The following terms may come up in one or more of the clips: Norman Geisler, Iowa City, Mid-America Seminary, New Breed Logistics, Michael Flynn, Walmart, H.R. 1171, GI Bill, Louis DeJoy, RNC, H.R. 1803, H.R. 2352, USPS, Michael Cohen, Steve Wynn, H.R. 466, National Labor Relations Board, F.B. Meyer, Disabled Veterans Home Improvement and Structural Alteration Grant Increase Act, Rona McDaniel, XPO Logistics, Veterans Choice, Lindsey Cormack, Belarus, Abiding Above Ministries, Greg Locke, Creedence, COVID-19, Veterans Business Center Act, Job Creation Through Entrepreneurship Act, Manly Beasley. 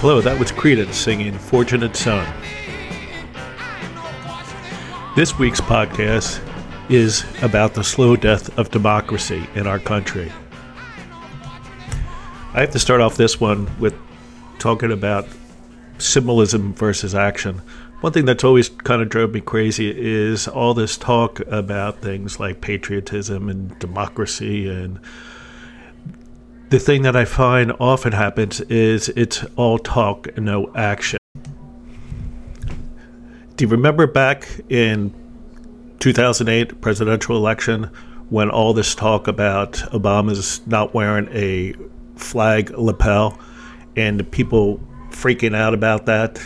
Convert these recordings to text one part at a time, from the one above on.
Hello, that was Creedence singing Fortunate Son. This week's podcast is about the slow death of democracy in our country. I have to start off this one with talking about symbolism versus action. One thing that's always kind of drove me crazy is all this talk about things like patriotism and democracy, and the thing that I find often happens is it's all talk and no action. Do you remember back in 2008 presidential election when all this talk about Obama's not wearing a flag lapel and people freaking out about that?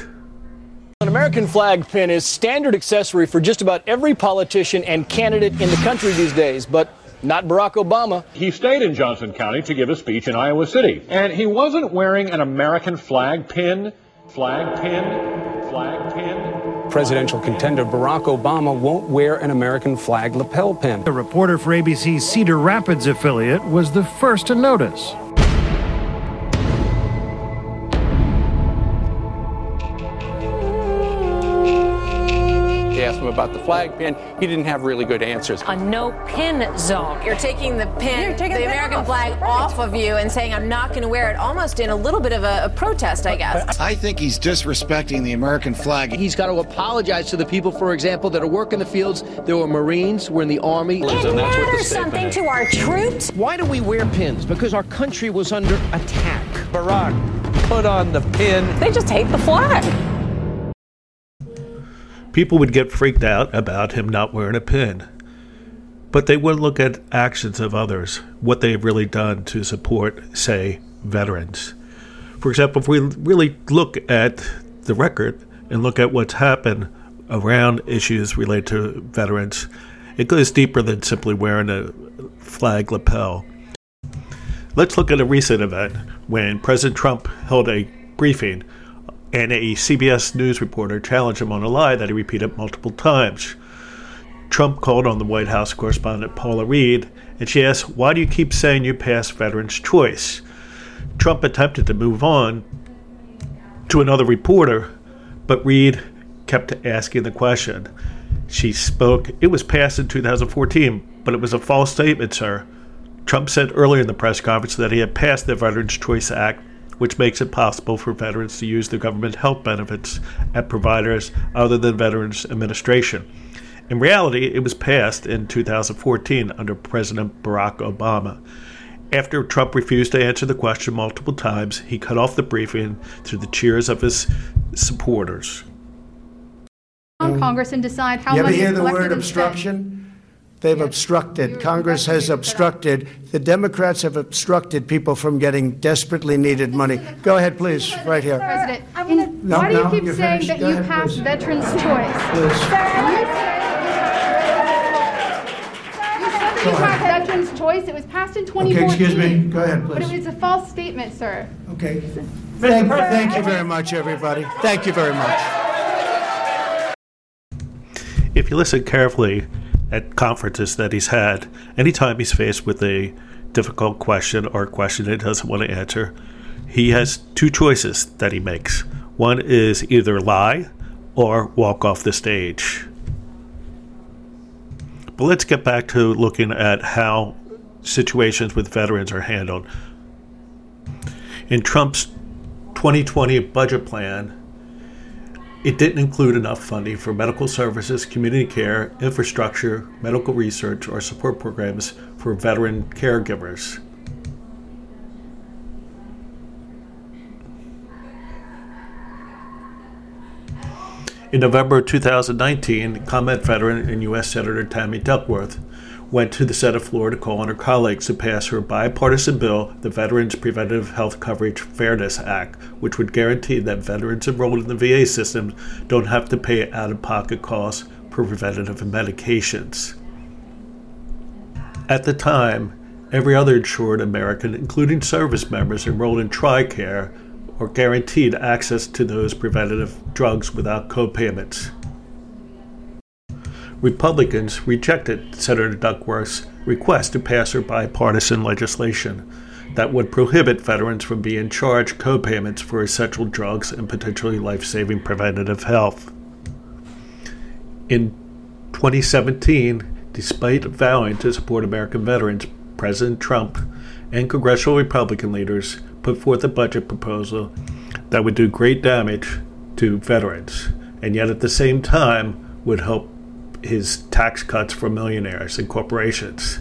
An American flag pin is standard accessory for just about every politician and candidate in the country these days, but not Barack Obama. He stayed in Johnson County to give a speech in Iowa City, and he wasn't wearing an American flag pin. Presidential contender Barack Obama won't wear an American flag lapel pin. A reporter for ABC's Cedar Rapids affiliate was the first to notice. About the flag pin, he didn't have really good answers. A no pin zone. You're taking the pin, the American flag off of you and saying, I'm not going to wear it, almost in a little bit of a protest, I guess. I think he's disrespecting the American flag. He's got to apologize to the people, for example, that are working the fields. There were Marines, we're in the Army. It matters something to our troops. Why do we wear pins? Because our country was under attack. Barack, put on the pin. They just hate the flag. People would get freaked out about him not wearing a pin, but they wouldn't look at actions of others, what they've really done to support, say, veterans. For example, if we really look at the record and look at what's happened around issues related to veterans, it goes deeper than simply wearing a flag lapel. Let's look at a recent event when President Trump held a briefing and a CBS News reporter challenged him on a lie that he repeated multiple times. Trump called on the White House correspondent Paula Reid, and she asked, "Why do you keep saying you passed Veterans Choice?" Trump attempted to move on to another reporter, but Reid kept asking the question. She spoke, "It was passed in 2014, but it was a false statement, sir." Trump said earlier in the press conference that he had passed the Veterans Choice Act, which makes it possible for veterans to use their government health benefits at providers other than Veterans Administration. In reality, it was passed in 2014 under President Barack Obama. After Trump refused to answer the question multiple times, he cut off the briefing to the cheers of his supporters. Congress and decide how much. You ever hear the word obstruction? They've obstructed. Congress has obstructed. The Democrats have obstructed people from getting desperately needed money. Go ahead, please, right here. President, why do you keep saying that you passed Veterans' Choice? You said that you passed Veterans' Choice. It was passed in 2014. Okay, excuse me. Go ahead, please. But it was a false statement, sir. Okay. Thank you very much, everybody. Thank you very much. If you listen carefully at conferences that he's had, anytime he's faced with a difficult question or a question he doesn't want to answer, he has two choices that he makes. One is either lie or walk off the stage. But let's get back to looking at how situations with veterans are handled. In Trump's 2020 budget plan, it didn't include enough funding for medical services, community care, infrastructure, medical research, or support programs for veteran caregivers. In November 2019, combat veteran and U.S. Senator Tammy Duckworth went to the Senate floor to call on her colleagues to pass her bipartisan bill, the Veterans Preventive Health Coverage Fairness Act, which would guarantee that veterans enrolled in the VA system don't have to pay out-of-pocket costs for preventative medications. At the time, every other insured American, including service members enrolled in TRICARE, or guaranteed access to those preventative drugs without co-payments. Republicans rejected Senator Duckworth's request to pass her bipartisan legislation. that would prohibit veterans from being charged co-payments for essential drugs and potentially life-saving preventative health. In 2017, despite vowing to support American veterans, President Trump and congressional Republican leaders put forth a budget proposal that would do great damage to veterans, and yet at the same time would help his tax cuts for millionaires and corporations.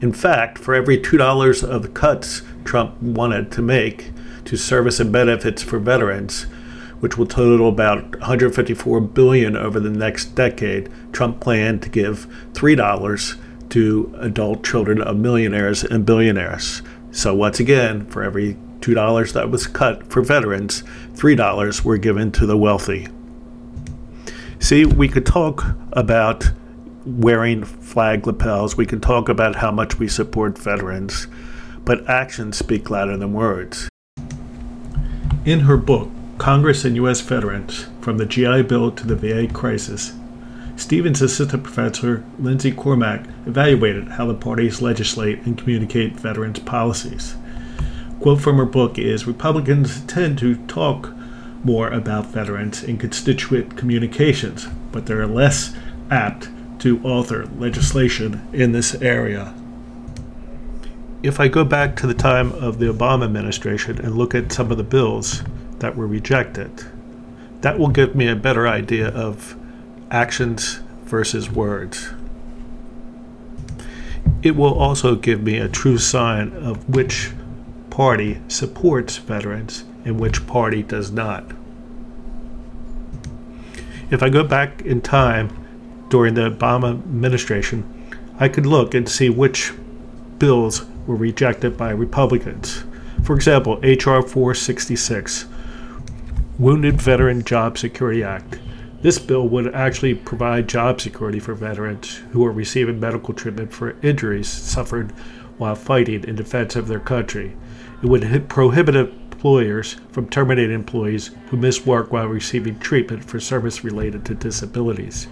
In fact, for every $2 of cuts Trump wanted to make to service and benefits for veterans, which will total about $154 billion over the next decade, Trump planned to give $3 to adult children of millionaires and billionaires. So once again, for every $2 that was cut for veterans, $3 were given to the wealthy. See, we could talk about wearing flag lapels. We can talk about how much we support veterans, but actions speak louder than words. In her book, Congress and U.S. Veterans, From the GI Bill to the VA Crisis, Stevens Assistant Professor Lindsey Cormack evaluated how the parties legislate and communicate veterans' policies. A quote from her book is, "Republicans tend to talk more about veterans in constituent communications, but they're less apt to author legislation in this area." If I go back to the time of the Obama administration and look at some of the bills that were rejected, that will give me a better idea of actions versus words. It will also give me a true sign of which party supports veterans and which party does not. If I go back in time during the Obama administration, I could look and see which bills were rejected by Republicans. For example, H.R. 466, Wounded Veteran Job Security Act. This bill would actually provide job security for veterans who are receiving medical treatment for injuries suffered while fighting in defense of their country. It would prohibit employers from terminating employees who miss work while receiving treatment for service related to disabilities.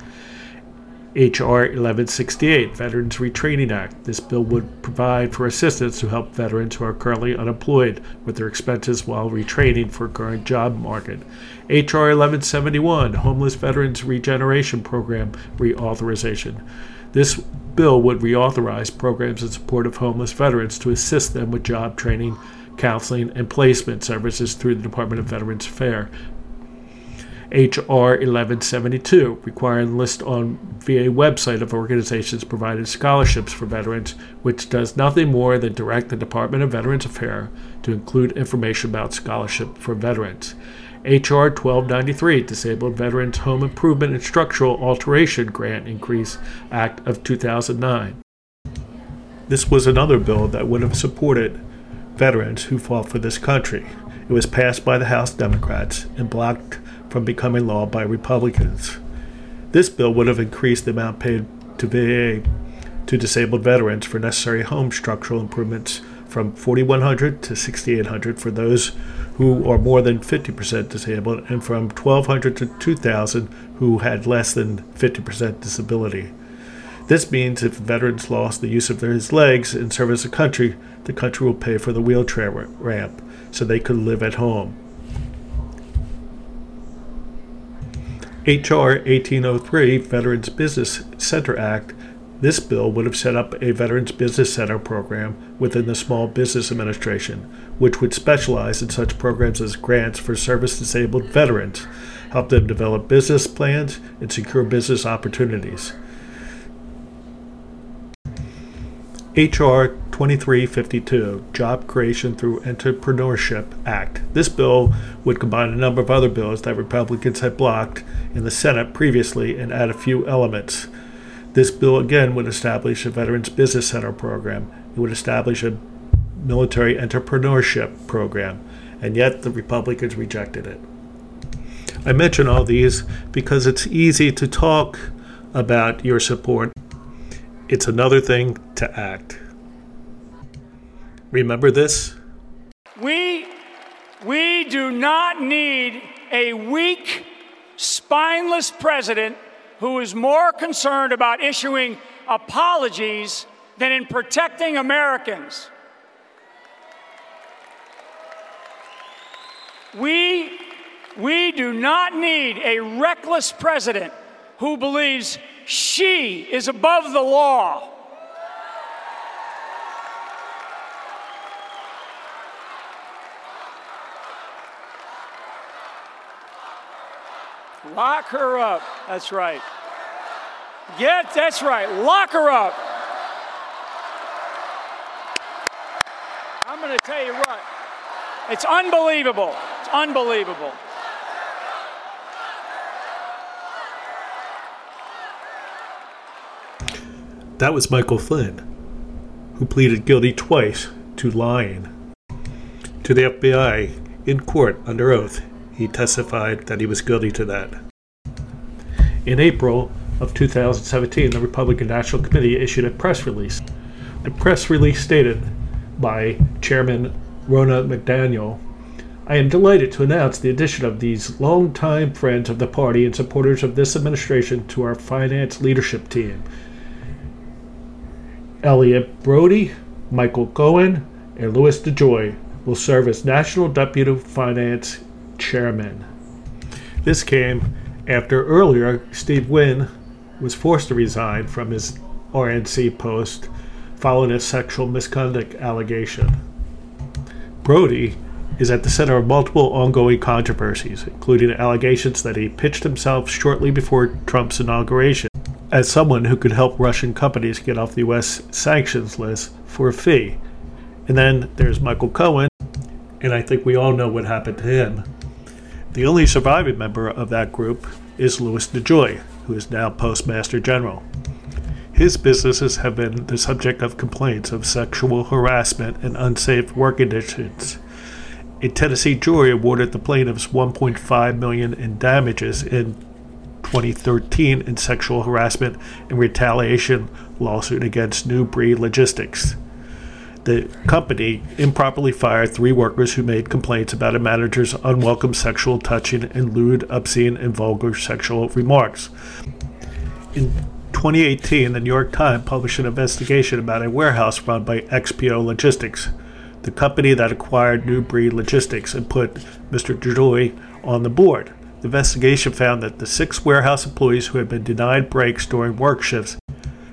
H.R. 1168, Veterans Retraining Act. This bill would provide for assistance to help veterans who are currently unemployed with their expenses while retraining for current job market. H.R. 1171, Homeless Veterans Regeneration Program Reauthorization. This bill would reauthorize programs in support of homeless veterans to assist them with job training, counseling, and placement services through the Department of Veterans Affairs. H.R. 1172, requiring list on VA website of organizations providing scholarships for veterans, which does nothing more than direct the Department of Veterans Affairs to include information about scholarship for veterans. H.R. 1293, Disabled Veterans Home Improvement and Structural Alteration Grant Increase Act of 2009. This was another bill that would have supported veterans who fought for this country. It was passed by the House Democrats and blocked from becoming law by Republicans. This bill would have increased the amount paid to VA to disabled veterans for necessary home structural improvements from $4,100 to $6,800 for those who are more than 50% disabled, and from $1,200 to $2,000 who had less than 50% disability. This means if veterans lost the use of their legs in service of country, the country will pay for the wheelchair ramp so they could live at home. H.R. 1803, Veterans Business Center Act. This bill would have set up a Veterans Business Center program within the Small Business Administration, which would specialize in such programs as grants for service-disabled veterans, help them develop business plans, and secure business opportunities. H.R. 2352, Job Creation Through Entrepreneurship Act. This bill would combine a number of other bills that Republicans had blocked in the Senate previously and add a few elements. This bill again would establish a Veterans Business Center program. It would establish a military entrepreneurship program, and yet the Republicans rejected it. I mention all these because it's easy to talk about your support. It's another thing to act. Remember this? We do not need a weak, spineless president who is more concerned about issuing apologies than in protecting Americans. We do not need a reckless president who believes she is above the law. Lock her up. That's right. That's right. Lock her up. I'm going to tell you what. It's unbelievable. It's unbelievable. That was Michael Flynn, who pleaded guilty twice to lying. To the FBI, in court under oath, he testified that he was guilty to that. In April of 2017, the Republican National Committee issued a press release. The press release stated by Chairman Rona McDaniel, "I am delighted to announce the addition of these longtime friends of the party and supporters of this administration to our finance leadership team. Elliot Brody, Michael Cohen, and Louis DeJoy will serve as National Deputy Finance Chairman." This came after earlier Steve Wynn was forced to resign from his RNC post following a sexual misconduct allegation. Brody is at the center of multiple ongoing controversies, including allegations that he pitched himself shortly before Trump's inauguration as someone who could help Russian companies get off the U.S. sanctions list for a fee. And then there's Michael Cohen, and I think we all know what happened to him. The only surviving member of that group is Louis DeJoy, who is now Postmaster General. His businesses have been the subject of complaints of sexual harassment and unsafe work conditions. A Tennessee jury awarded the plaintiffs $1.5 million in damages in 2013 in sexual harassment and retaliation lawsuit against New Breed Logistics. The company improperly fired three workers who made complaints about a manager's unwelcome sexual touching and lewd, obscene, and vulgar sexual remarks. In 2018, the New York Times published an investigation about a warehouse run by XPO Logistics, the company that acquired New Breed Logistics and put Mr. DeJoy on the board. The investigation found that the six warehouse employees who had been denied breaks during work shifts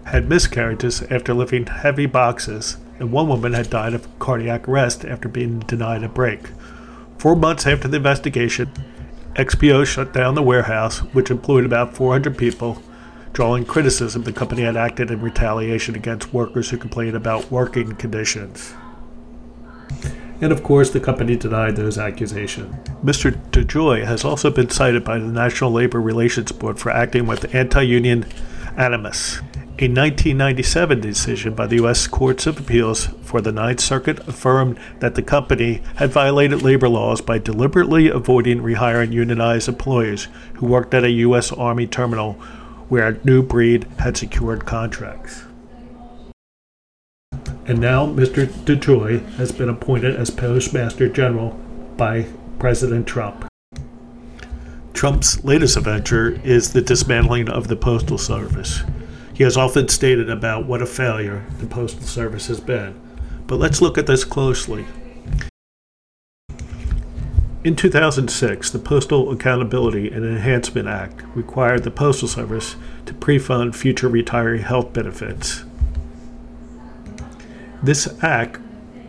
had miscarriages after lifting heavy boxes, and one woman had died of cardiac arrest after being denied a break. 4 months after the investigation, XPO shut down the warehouse, which employed about 400 people, drawing criticism the company had acted in retaliation against workers who complained about working conditions. And of course, the company denied those accusations. Mr. DeJoy has also been cited by the National Labor Relations Board for acting with anti-union animus. A 1997 decision by the U.S. Courts of Appeals for the Ninth Circuit affirmed that the company had violated labor laws by deliberately avoiding rehiring unionized employees who worked at a U.S. Army terminal where New Breed had secured contracts. And now Mr. DeJoy has been appointed as Postmaster General by President Trump. Trump's latest adventure is the dismantling of the Postal Service. He has often stated about what a failure the Postal Service has been. But let's look at this closely. In 2006, the Postal Accountability and Enhancement Act required the Postal Service to pre-fund future retiree health benefits. This act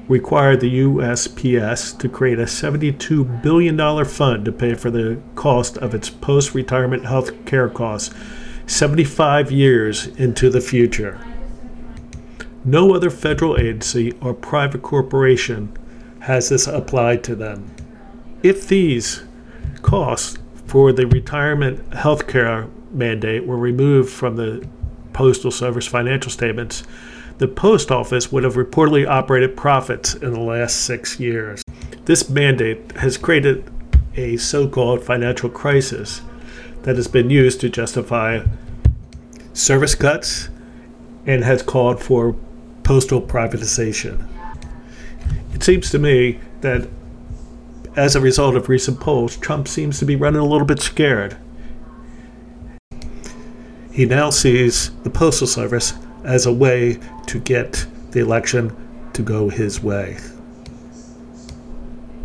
required the USPS to create a $72 billion fund to pay for the cost of its post-retirement health care costs 75 years into the future. No other federal agency or private corporation has this applied to them. If these costs for the retirement health care mandate were removed from the Postal Service financial statements, the post office would have reportedly operated profits in the last 6 years. This mandate has created a so-called financial crisis that has been used to justify service cuts and has called for postal privatization. It seems to me that as a result of recent polls, Trump seems to be running a little bit scared. He now sees the Postal Service as a way to get the election to go his way.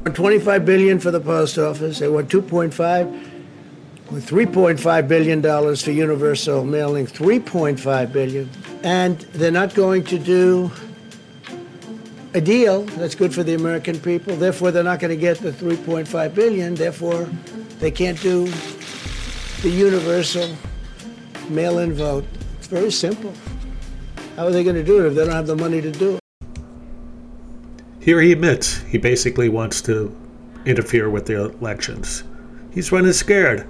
$25 billion for the post office. They want $2.5 with $3.5 billion for universal mailing, $3.5 billion. And they're not going to do a deal that's good for the American people. Therefore, they're not going to get the $3.5 billion. Therefore, they can't do the universal mail-in vote. It's very simple. How are they going to do it if they don't have the money to do it? Here he admits he basically wants to interfere with the elections. He's running scared.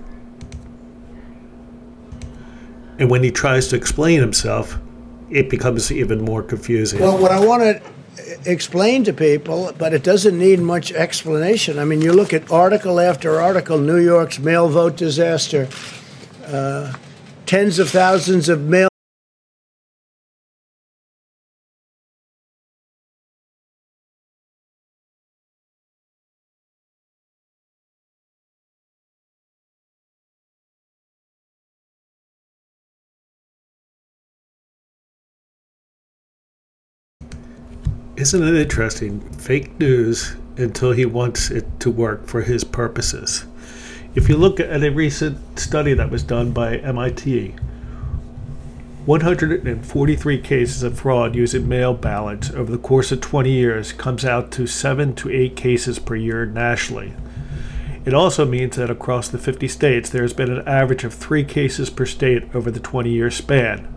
And when he tries to explain himself, it becomes even more confusing. Well, what I want to explain to people, but it doesn't need much explanation. I mean, you look at article after article, New York's mail vote disaster, tens of thousands of mail. Isn't it interesting? Fake news until he wants it to work for his purposes. If you look at a recent study that was done by MIT, 143 cases of fraud using mail ballots over the course of 20 years comes out to 7 to 8 cases per year nationally. It also means that across the 50 states, there's been an average of 3 cases per state over the 20-year span.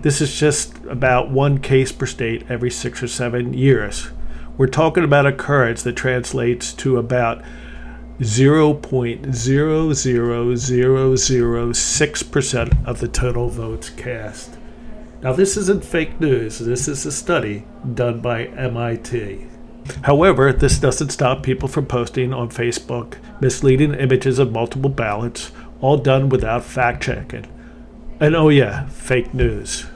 This is just about 1 case per state every 6 or 7 years. We're talking about occurrence that translates to about 0.00006% of the total votes cast. Now, this isn't fake news. This is a study done by MIT. However, this doesn't stop people from posting on Facebook misleading images of multiple ballots, all done without fact-checking. And oh yeah, fake news.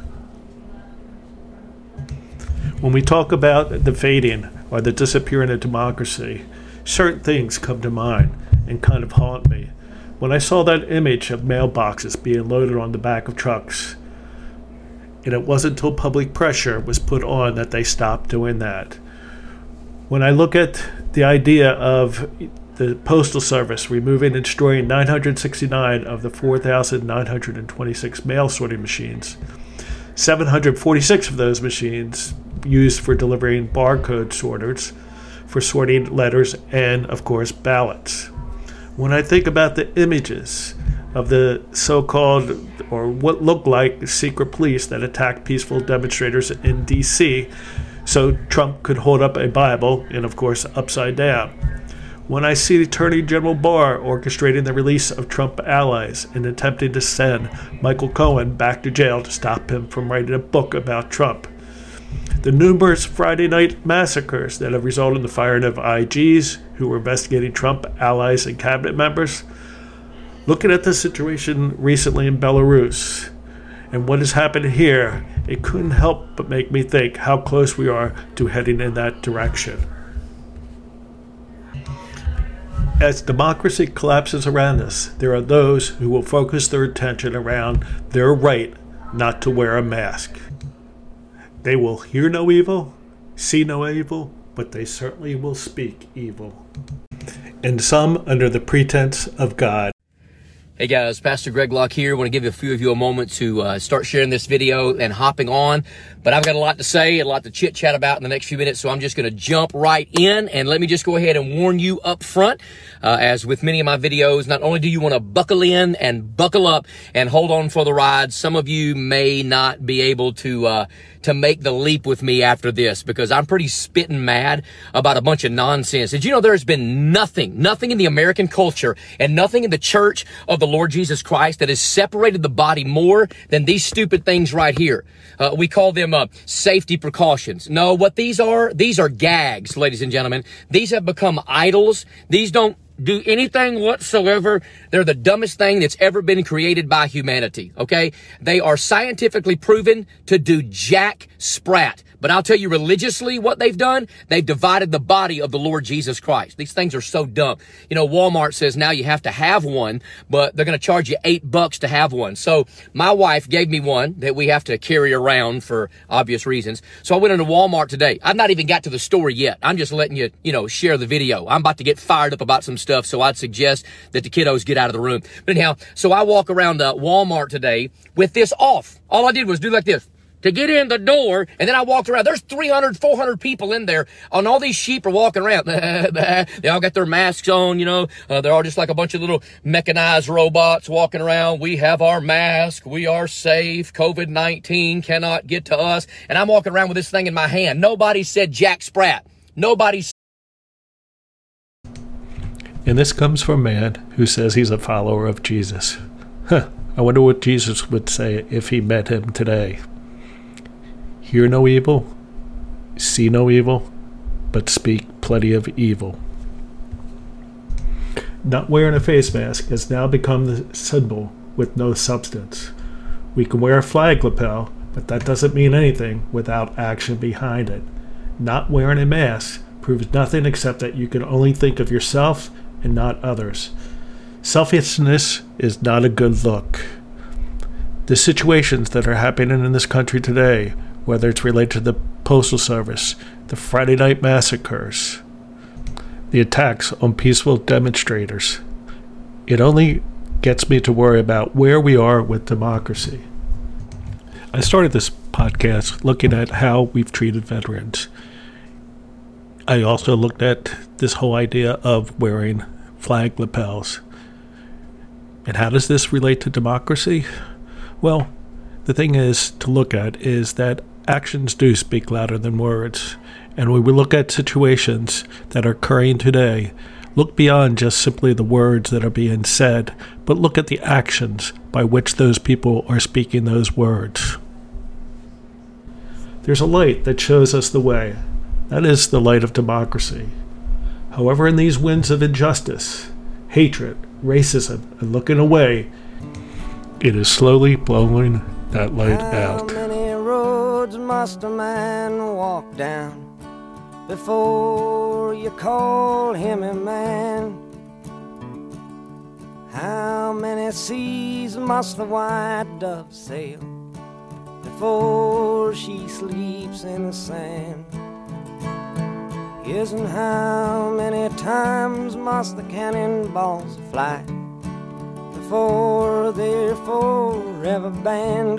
When we talk about the fading or the disappearing of democracy, certain things come to mind and kind of haunt me. When I saw that image of mailboxes being loaded on the back of trucks, and it wasn't until public pressure was put on that they stopped doing that. When I look at the idea of the Postal Service removing and destroying 969 of the 4,926 mail sorting machines, 746 of those machines used for delivering barcode sorters, for sorting letters and, of course, ballots. When I think about the images of the so-called, or what looked like, secret police that attacked peaceful demonstrators in D.C. so Trump could hold up a Bible and, of course, upside down. When I see Attorney General Barr orchestrating the release of Trump allies and attempting to send Michael Cohen back to jail to stop him from writing a book about Trump. The numerous Friday night massacres that have resulted in the firing of IGs who were investigating Trump allies and cabinet members. Looking at the situation recently in Belarus and what has happened here, it couldn't help but make me think how close we are to heading in that direction. As democracy collapses around us, there are those who will focus their attention around their right not to wear a mask. They will hear no evil, see no evil, but they certainly will speak evil. And some under the pretense of God. Hey guys, Pastor Greg Locke here. I want to give a few of you a moment to start sharing this video and hopping on. But I've got a lot to say, a lot to chit chat about in the next few minutes, so I'm just going to jump right in. And let me just go ahead and warn you up front, as with many of my videos, not only do you want to buckle in and buckle up and hold on for the ride, some of you may not be able to make the leap with me after this, because I'm pretty spitting mad about a bunch of nonsense. Did you know there's been nothing in the American culture and nothing in the church of the Lord Jesus Christ that has separated the body more than these stupid things right here? We call them safety precautions. No, what these are gags, ladies and gentlemen. These have become idols. These don't do anything whatsoever. They're the dumbest thing that's ever been created by humanity, okay? They are scientifically proven to do jack sprat. But I'll tell you religiously what they've done. They've divided the body of the Lord Jesus Christ. These things are so dumb. You know, Walmart says now you have to have one, but they're going to charge you $8 to have one. So my wife gave me one that we have to carry around for obvious reasons. So I went into Walmart today. I've not even got to the store yet. I'm just letting you, share the video. I'm about to get fired up about some stuff, so I'd suggest that the kiddos get out of the room. But anyhow, so I walk around Walmart today with this off. All I did was do like this to get in the door, and then I walked around. There's 300, 400 people in there, and all these sheep are walking around. They all got their masks on, they're all just like a bunch of little mechanized robots walking around. We have our mask. We are safe. COVID-19 cannot get to us. And I'm walking around with this thing in my hand. Nobody said jack sprat. Nobody said. And this comes from a man who says he's a follower of Jesus. Huh. I wonder what Jesus would say if he met him today. Hear no evil, see no evil, but speak plenty of evil. Not wearing a face mask has now become the symbol with no substance. We can wear a flag lapel, but that doesn't mean anything without action behind it. Not wearing a mask proves nothing except that you can only think of yourself and not others. Selfishness is not a good look. The situations that are happening in this country today, whether it's related to the Postal Service, the Friday night massacres, the attacks on peaceful demonstrators, it only gets me to worry about where we are with democracy. I started this podcast looking at how we've treated veterans. I also looked at this whole idea of wearing flag lapels. And how does this relate to democracy? Well, the thing is to look at is that actions do speak louder than words, and when we look at situations that are occurring today, look beyond just simply the words that are being said, but look at the actions by which those people are speaking those words. There's a light that shows us the way. That is the light of democracy. However, in these winds of injustice, hatred, racism, and looking away, it is slowly blowing that light out. Must a man walk down before you call him a man? How many seas must the white dove sail before she sleeps in the sand? Yes, and how many times must the cannonballs fly before they're forever banned?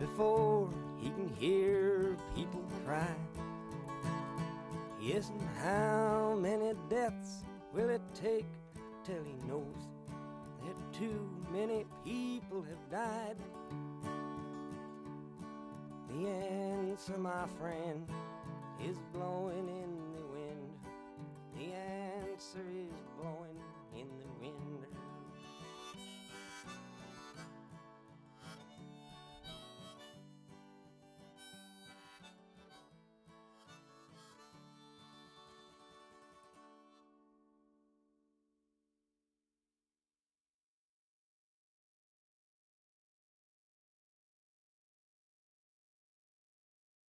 before he can hear people cry? Yes, and how many deaths will it take till he knows that too many people have died? The answer, my friend, is blowing in the wind. The answer. answer is blowing.